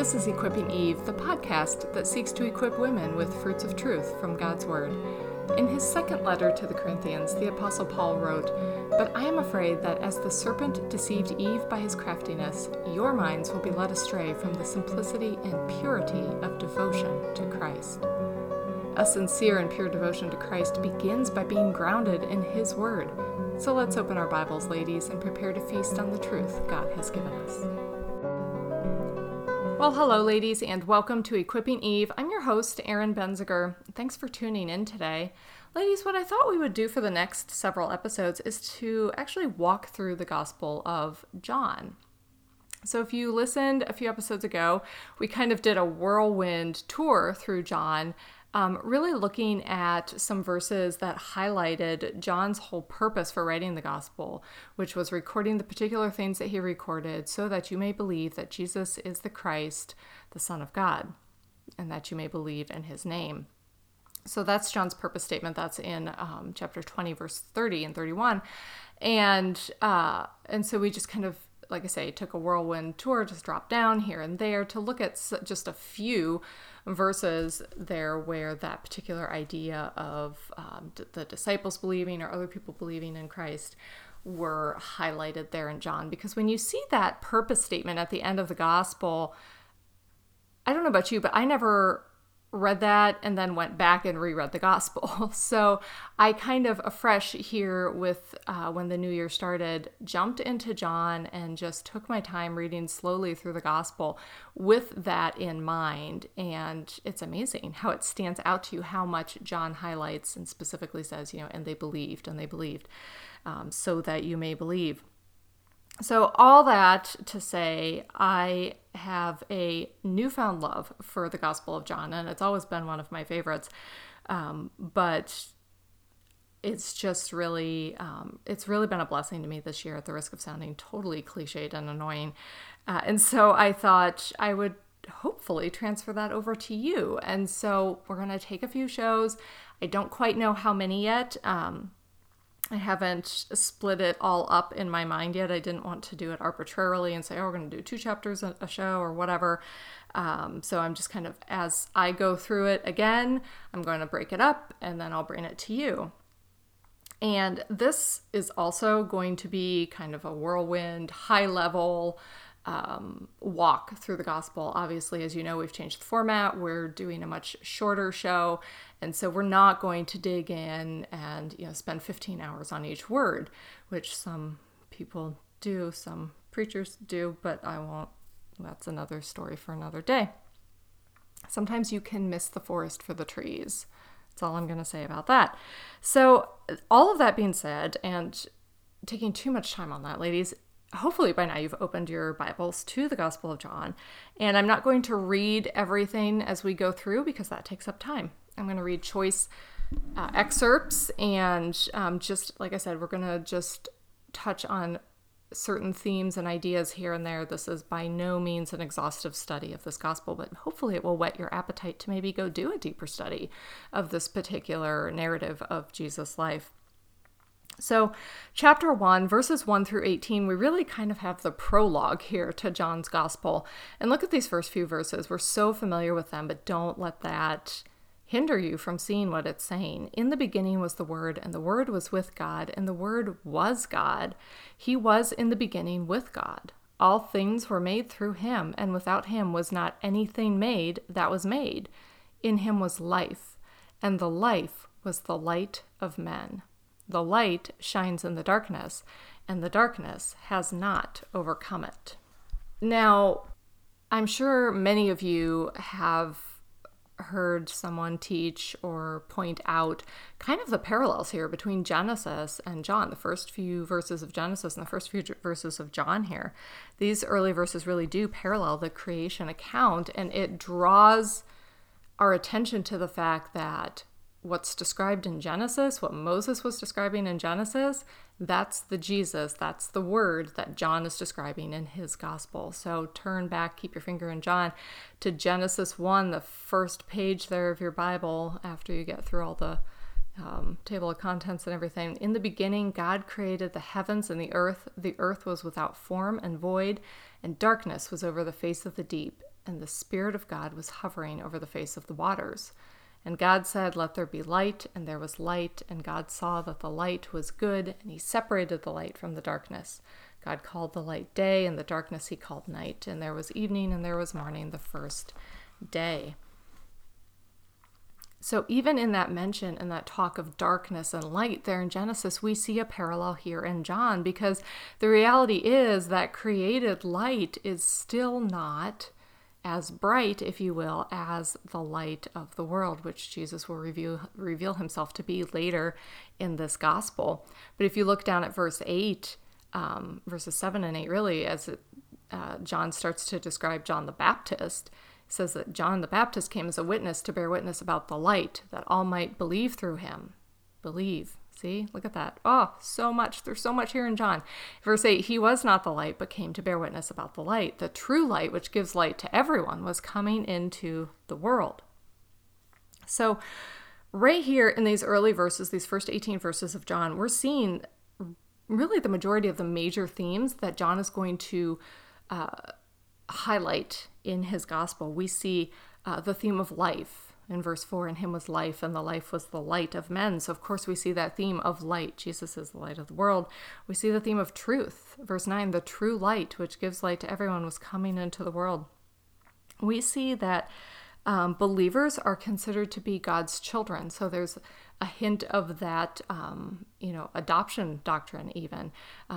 This is Equipping Eve, the podcast that seeks to equip women with fruits of truth from God's Word. In his second letter to the Corinthians, the Apostle Paul wrote, "But I am afraid that as the serpent deceived Eve by his craftiness, your minds will be led astray from the simplicity and purity of devotion to Christ." A sincere and pure devotion to Christ begins by being grounded in his Word. So let's open our Bibles, ladies, and prepare to feast on the truth God has given us. Well, hello, ladies, and welcome to Equipping Eve. I'm your host, Erin Benziger. Thanks for tuning in today. Ladies, what I thought we would do for the next several episodes is to actually walk through the Gospel of John. So if you listened a few episodes ago, we kind of did a whirlwind tour through John, really looking at some verses that highlighted John's whole purpose for writing the gospel, which was recording the particular things that he recorded so that you may believe that Jesus is the Christ, the Son of God, and that you may believe in his name. So that's John's purpose statement. That's in chapter 20, verse 30 and 31. And so we just kind of, like I say, took a whirlwind tour, just dropped down here and there to look at just a few verses there where that particular idea of the disciples believing or other people believing in Christ were highlighted there in John. Because when you see that purpose statement at the end of the gospel, I don't know about you, but I never read that and then went back and reread the gospel. So I kind of afresh here with when the new year started, jumped into John and just took my time reading slowly through the gospel with that in mind. And it's amazing how it stands out to you, how much John highlights and specifically says, you know, and they believed, so that you may believe. So all that to say, I have a newfound love for the Gospel of John, and it's always been one of my favorites, but it's just really, it's really been a blessing to me this year at the risk of sounding totally cliched and annoying, and so I thought I would hopefully transfer that over to you, and so we're going to take a few shows. I don't quite know how many yet. I haven't split it all up in my mind yet. I didn't want to do it arbitrarily and say, oh, we're going to do 2 chapters a show or whatever. So I'm just kind of, as I go through it again, I'm going to break it up and then I'll bring it to you. And this is also going to be kind of a whirlwind, high-level walk through the gospel. Obviously, as you know, we've changed the format. We're doing a much shorter show, and so we're not going to dig in and, you know, spend 15 hours on each word, which some people do, some preachers do, but I won't. That's another story for another day. Sometimes you can miss the forest for the trees. That's all I'm going to say about that. So all of that being said, and taking too much time on that, ladies, hopefully by now you've opened your Bibles to the Gospel of John, and I'm not going to read everything as we go through because that takes up time. I'm going to read choice excerpts, and just like I said, we're going to just touch on certain themes and ideas here and there. This is by no means an exhaustive study of this gospel, but hopefully it will whet your appetite to maybe go do a deeper study of this particular narrative of Jesus' life. So chapter 1, verses 1 through 18, we really kind of have the prologue here to John's gospel. And look at these first few verses. We're so familiar with them, but don't let that hinder you from seeing what it's saying. In the beginning was the Word, and the Word was with God, and the Word was God. He was in the beginning with God. All things were made through him, and without him was not anything made that was made. In him was life, and the life was the light of men. The light shines in the darkness, and the darkness has not overcome it. Now, I'm sure many of you have heard someone teach or point out kind of the parallels here between Genesis and John, the first few verses of Genesis and the first few verses of John here. These early verses really do parallel the creation account, and it draws our attention to the fact that what's described in Genesis, what Moses was describing in Genesis, that's the Jesus, that's the Word that John is describing in his gospel. So turn back, keep your finger in John, to Genesis 1, the first page there of your Bible, after you get through all the table of contents and everything. In the beginning, God created the heavens and the earth. The earth was without form and void, and darkness was over the face of the deep, and the Spirit of God was hovering over the face of the waters. And God said, let there be light, and there was light, and God saw that the light was good, and he separated the light from the darkness. God called the light day, and the darkness he called night, and there was evening, and there was morning, the first day. So even in that mention and that talk of darkness and light there in Genesis, we see a parallel here in John, because the reality is that created light is still not as bright, if you will, as the light of the world, which Jesus will reveal himself to be later in this gospel. But if you look down at verse 8, verses 7 and 8 really, as John starts to describe John the Baptist, says that John the Baptist came as a witness to bear witness about the light, that all might believe through him. Believe. See? Look at that. Oh, so much. There's so much here in John. Verse 8, he was not the light, but came to bear witness about the light. The true light, which gives light to everyone, was coming into the world. So right here in these early verses, these first 18 verses of John, we're seeing really the majority of the major themes that John is going to highlight in his gospel. We see the theme of life in verse 4, in him was life, and the life was the light of men. So of course we see that theme of light. Jesus is the light of the world. We see the theme of truth. Verse 9, the true light, which gives light to everyone, was coming into the world. We see that believers are considered to be God's children. So there's a hint of that, adoption doctrine even.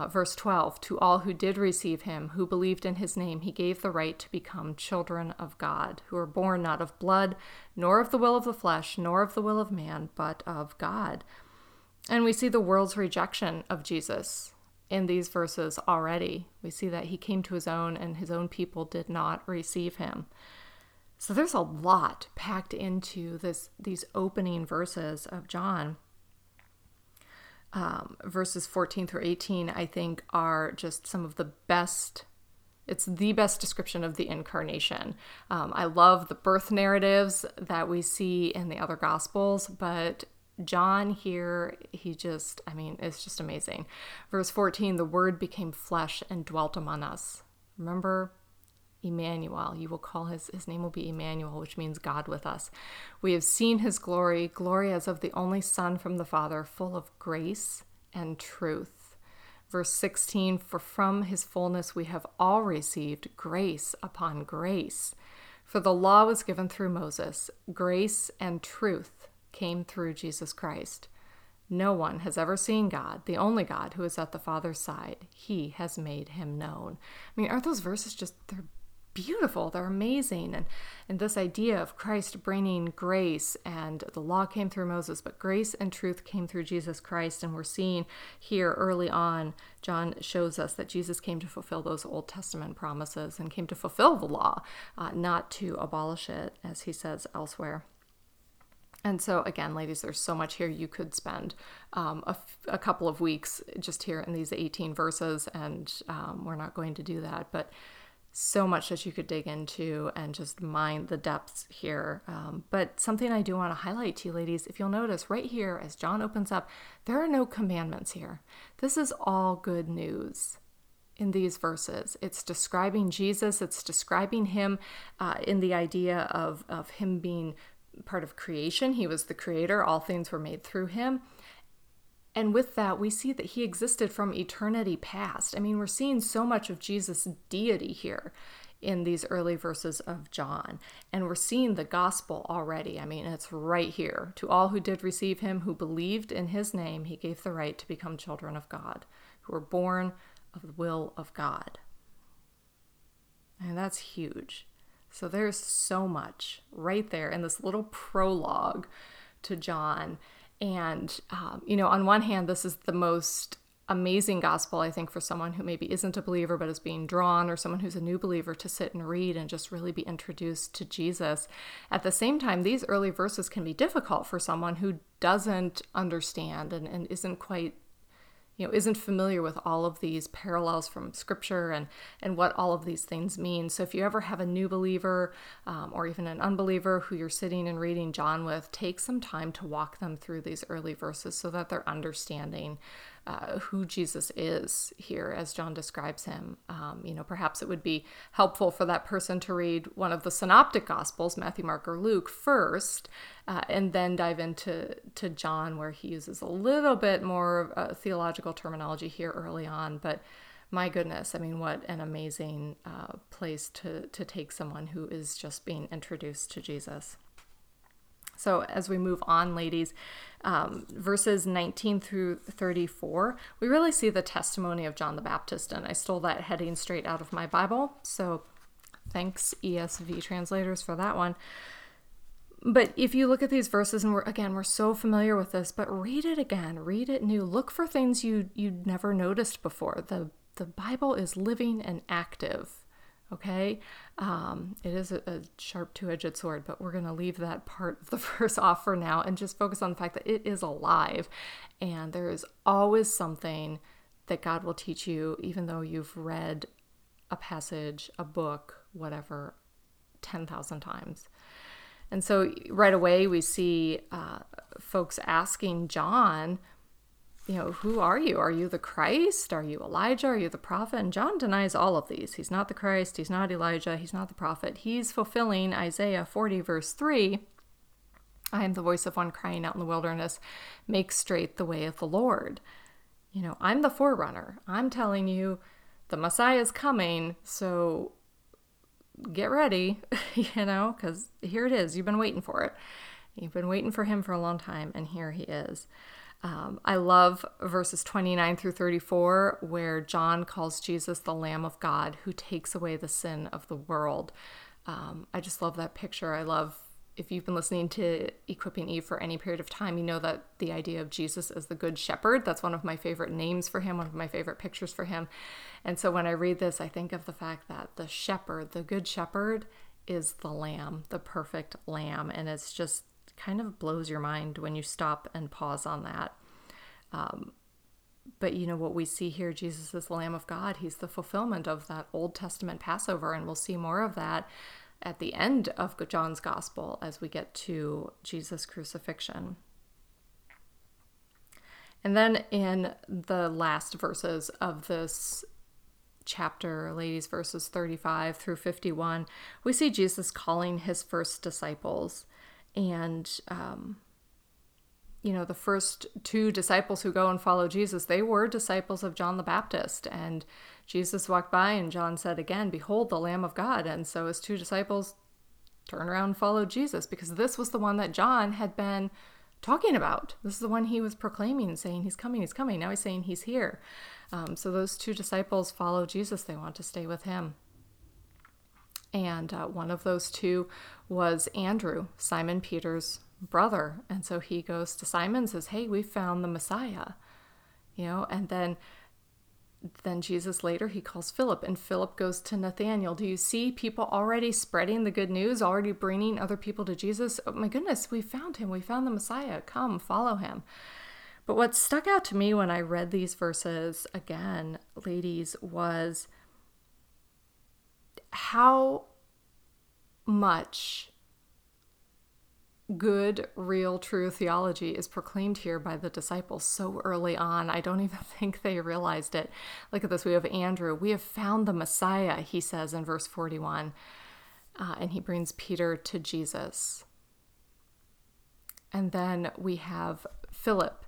Verse 12, to all who did receive him, who believed in his name, he gave the right to become children of God, who are born not of blood, nor of the will of the flesh, nor of the will of man, but of God. And we see the world's rejection of Jesus in these verses already. We see that he came to his own, and his own people did not receive him. So there's a lot packed into these opening verses of John. Verses 14 through 18, I think, are just some of the best. It's the best description of the incarnation. I love the birth narratives that we see in the other gospels, but John here, it's just amazing. Verse 14, the Word became flesh and dwelt among us. Remember? Emmanuel, you will call his name will be Emmanuel, which means God with us. We have seen his glory, glory as of the only Son from the Father, full of grace and truth. Verse 16, for from his fullness we have all received grace upon grace. For the law was given through Moses, grace and truth came through Jesus Christ. No one has ever seen God, the only God who is at the Father's side. He has made him known. I mean, aren't those verses just, they're beautiful, they're amazing, and this idea of Christ bringing grace, and the law came through Moses, but grace and truth came through Jesus Christ. And we're seeing here early on, John shows us that Jesus came to fulfill those Old Testament promises and came to fulfill the law, not to abolish it, as he says elsewhere. And so again, ladies, there's so much here. You could spend a couple of weeks just here in these 18 verses, and we're not going to do that, but so much that you could dig into and just mine the depths here. But something I do want to highlight to you, ladies, if you'll notice right here as John opens up, there are no commandments here. This is all good news in these verses. It's describing Jesus. It's describing him in the idea of him being part of creation. He was the creator. All things were made through him. And with that, we see that he existed from eternity past. I mean, we're seeing so much of Jesus' deity here in these early verses of John. And we're seeing the gospel already. I mean, it's right here. To all who did receive him, who believed in his name, he gave the right to become children of God, who were born of the will of God. And that's huge. So there's so much right there in this little prologue to John. And, on one hand, this is the most amazing gospel, I think, for someone who maybe isn't a believer but is being drawn, or someone who's a new believer, to sit and read and just really be introduced to Jesus. At the same time, these early verses can be difficult for someone who doesn't understand and isn't quite, isn't familiar with all of these parallels from Scripture and what all of these things mean. So if you ever have a new believer or even an unbeliever who you're sitting and reading John with, take some time to walk them through these early verses so that they're understanding who Jesus is here as John describes him. Perhaps it would be helpful for that person to read one of the synoptic gospels, Matthew, Mark, or Luke first, and then dive into John, where he uses a little bit more theological terminology here early on. But my goodness, I mean, what an amazing place to take someone who is just being introduced to Jesus. So as we move on, ladies, verses 19 through 34, we really see the testimony of John the Baptist, and I stole that heading straight out of my Bible, so thanks ESV translators for that one. But if you look at these verses, and we're so familiar with this, but read it again, read it new, look for things you'd never noticed before. The Bible is living and active. Okay, it is a sharp two-edged sword, but we're going to leave that part of the verse off for now and just focus on the fact that it is alive, and there is always something that God will teach you, even though you've read a passage, a book, whatever, 10,000 times. And so right away we see folks asking John, who are you? Are you the Christ? Are you Elijah? Are you the prophet? And John denies all of these. He's not the Christ. He's not Elijah. He's not the prophet. He's fulfilling Isaiah 40, verse 3. I am the voice of one crying out in the wilderness, make straight the way of the Lord. I'm the forerunner. I'm telling you the Messiah is coming, so get ready, because here it is. You've been waiting for it. You've been waiting for him for a long time, and here he is. I love verses 29 through 34, where John calls Jesus the Lamb of God who takes away the sin of the world. I just love that picture. I love, if you've been listening to Equipping Eve for any period of time, you know that the idea of Jesus as the Good Shepherd, that's one of my favorite names for him, one of my favorite pictures for him. And so when I read this, I think of the fact that the shepherd, the Good Shepherd, is the Lamb, the perfect Lamb. And it's just kind of blows your mind when you stop and pause on that. But what we see here, Jesus is the Lamb of God. He's the fulfillment of that Old Testament Passover, and we'll see more of that at the end of John's Gospel as we get to Jesus' crucifixion. And then in the last verses of this chapter, ladies, verses 35 through 51, we see Jesus calling his first disciples. And, the first two disciples who go and follow Jesus, they were disciples of John the Baptist. And Jesus walked by and John said again, behold, the Lamb of God. And so his two disciples turned around and followed Jesus, because this was the one that John had been talking about. This is the one he was proclaiming and saying, he's coming, he's coming. Now he's saying he's here. So those two disciples follow Jesus. They want to stay with him. And one of those two was Andrew, Simon Peter's brother. And so he goes to Simon and says, hey, we found the Messiah. And then Jesus later, he calls Philip, and Philip goes to Nathanael. Do you see people already spreading the good news, already bringing other people to Jesus? Oh my goodness, we found him. We found the Messiah. Come, follow him. But what stuck out to me when I read these verses again, ladies, was how much good, real, true theology is proclaimed here by the disciples so early on. I don't even think they realized it. Look at this. We have Andrew. We have found the Messiah, he says in verse 41. And he brings Peter to Jesus. And then we have Philip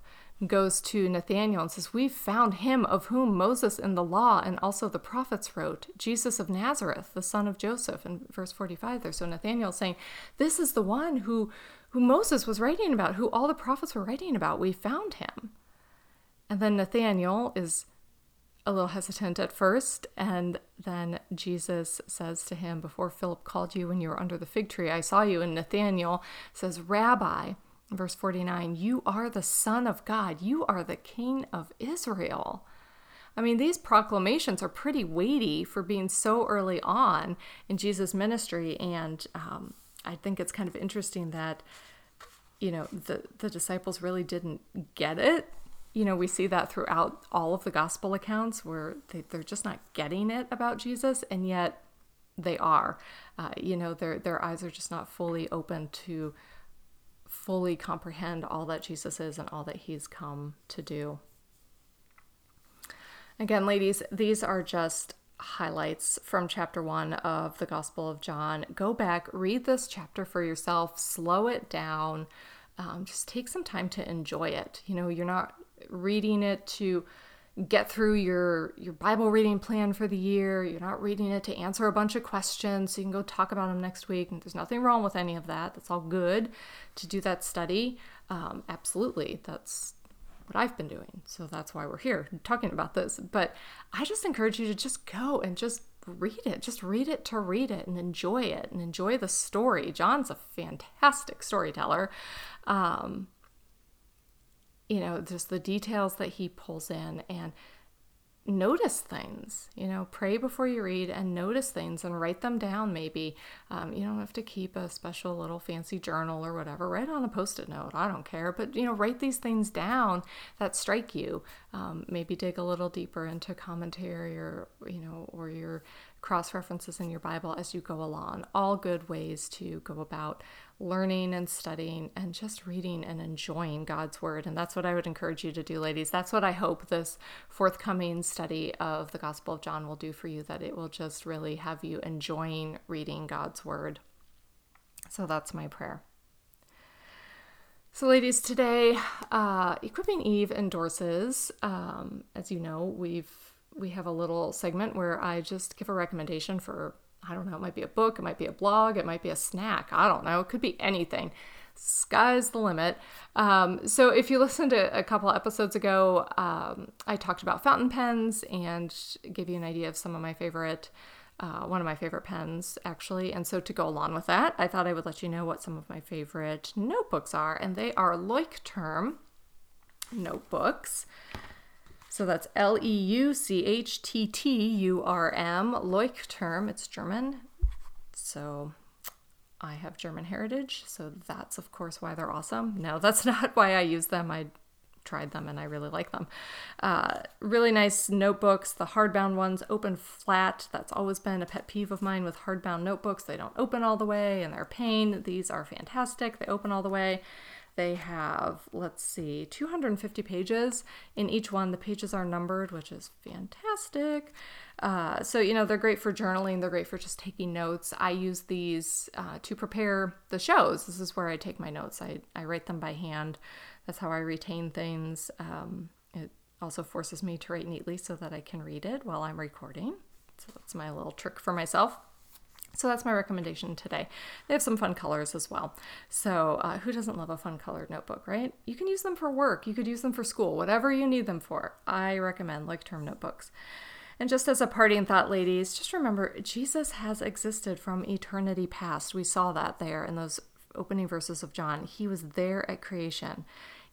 goes to Nathanael and says, we found him of whom Moses in the law and also the prophets wrote, Jesus of Nazareth, the son of Joseph, in verse 45 there. So Nathanael saying, this is the one who Moses was writing about, who all the prophets were writing about. We found him. And then Nathanael is a little hesitant at first, and then Jesus says to him, before Philip called you when you were under the fig tree, I saw you. And Nathanael says, Rabbi, verse 49, you are the Son of God. You are the King of Israel. I mean, these proclamations are pretty weighty for being so early on in Jesus' ministry. And I think it's kind of interesting that, the disciples really didn't get it. We see that throughout all of the gospel accounts where they're just not getting it about Jesus. And yet they are, their eyes are just not fully open to fully comprehend all that Jesus is and all that he's come to do. Again, ladies, these are just highlights from chapter 1 of the Gospel of John. Go back, read this chapter for yourself, slow it down, just take some time to enjoy it. You know, you're not reading it to get through your Bible reading plan for the year. You're not reading it to answer a bunch of questions so you can go talk about them next week. And there's nothing wrong with any of that. That's all good to do that study. Absolutely. That's what I've been doing. So that's why we're here talking about this. But I just encourage you to just go and just read it. Just read it to read it and enjoy it and enjoy the story. John's a fantastic storyteller. You know, just the details that he pulls in, and notice things, you know, pray before you read and notice things and write them down. Maybe, you don't have to keep a special little fancy journal or whatever, write on a Post-it note. I don't care, but you know, write these things down that strike you. Maybe dig a little deeper into commentary or, you know, or your cross-references in your Bible as you go along. All good ways to go about learning and studying and just reading and enjoying God's Word. And that's what I would encourage you to do, ladies. That's what I hope this forthcoming study of the Gospel of John will do for you, that it will just really have you enjoying reading God's Word. So that's my prayer. So ladies, today, Equipping Eve endorses, as you know, we have a little segment where I just give a recommendation for, I don't know, it might be a book, it might be a blog, it might be a snack, I don't know, it could be anything. Sky's the limit. So if you listened to a couple episodes ago, I talked about fountain pens and gave you an idea of some of my favorite, one of my favorite pens actually. And so to go along with that, I thought I would let you know what some of my favorite notebooks are, and they are Leuchtturm notebooks. So that's Leuchtturm, Leuchtturm, it's German. So I have German heritage, so that's of course why they're awesome. No, that's not why I use them. I tried them and I really like them. Really nice notebooks. The hardbound ones open flat. That's always been a pet peeve of mine with hardbound notebooks. They don't open all the way and they're a pain. These are fantastic. They open all the way. They have, 250 pages in each one. The pages are numbered, which is fantastic. So, you know, they're great for journaling. They're great for just taking notes. I use these to prepare the shows. This is where I take my notes. I write them by hand. That's how I retain things. It also forces me to write neatly so that I can read it while I'm recording. So that's my little trick for myself. So that's my recommendation today. They have some fun colors as well. So who doesn't love a fun colored notebook, right? You can use them for work. You could use them for school, whatever you need them for. I recommend Leuchtturm notebooks. And just as a parting thought, ladies, just remember Jesus has existed from eternity past. We saw that there in those opening verses of John. He was there at creation.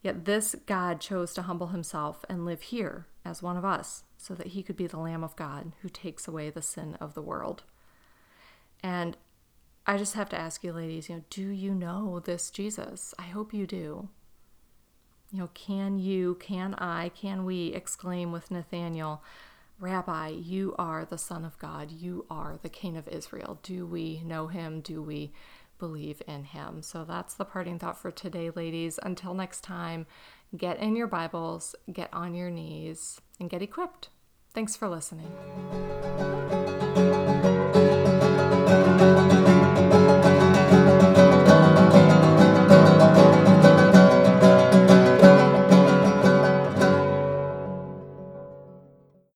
Yet this God chose to humble himself and live here as one of us so that he could be the Lamb of God who takes away the sin of the world. And I just have to ask you, ladies, you know, do you know this Jesus? I hope you do. You know, can we exclaim with Nathanael, Rabbi, you are the Son of God. You are the King of Israel. Do we know him? Do we believe in him? So that's the parting thought for today, ladies. Until next time, get in your Bibles, get on your knees, and get equipped. Thanks for listening.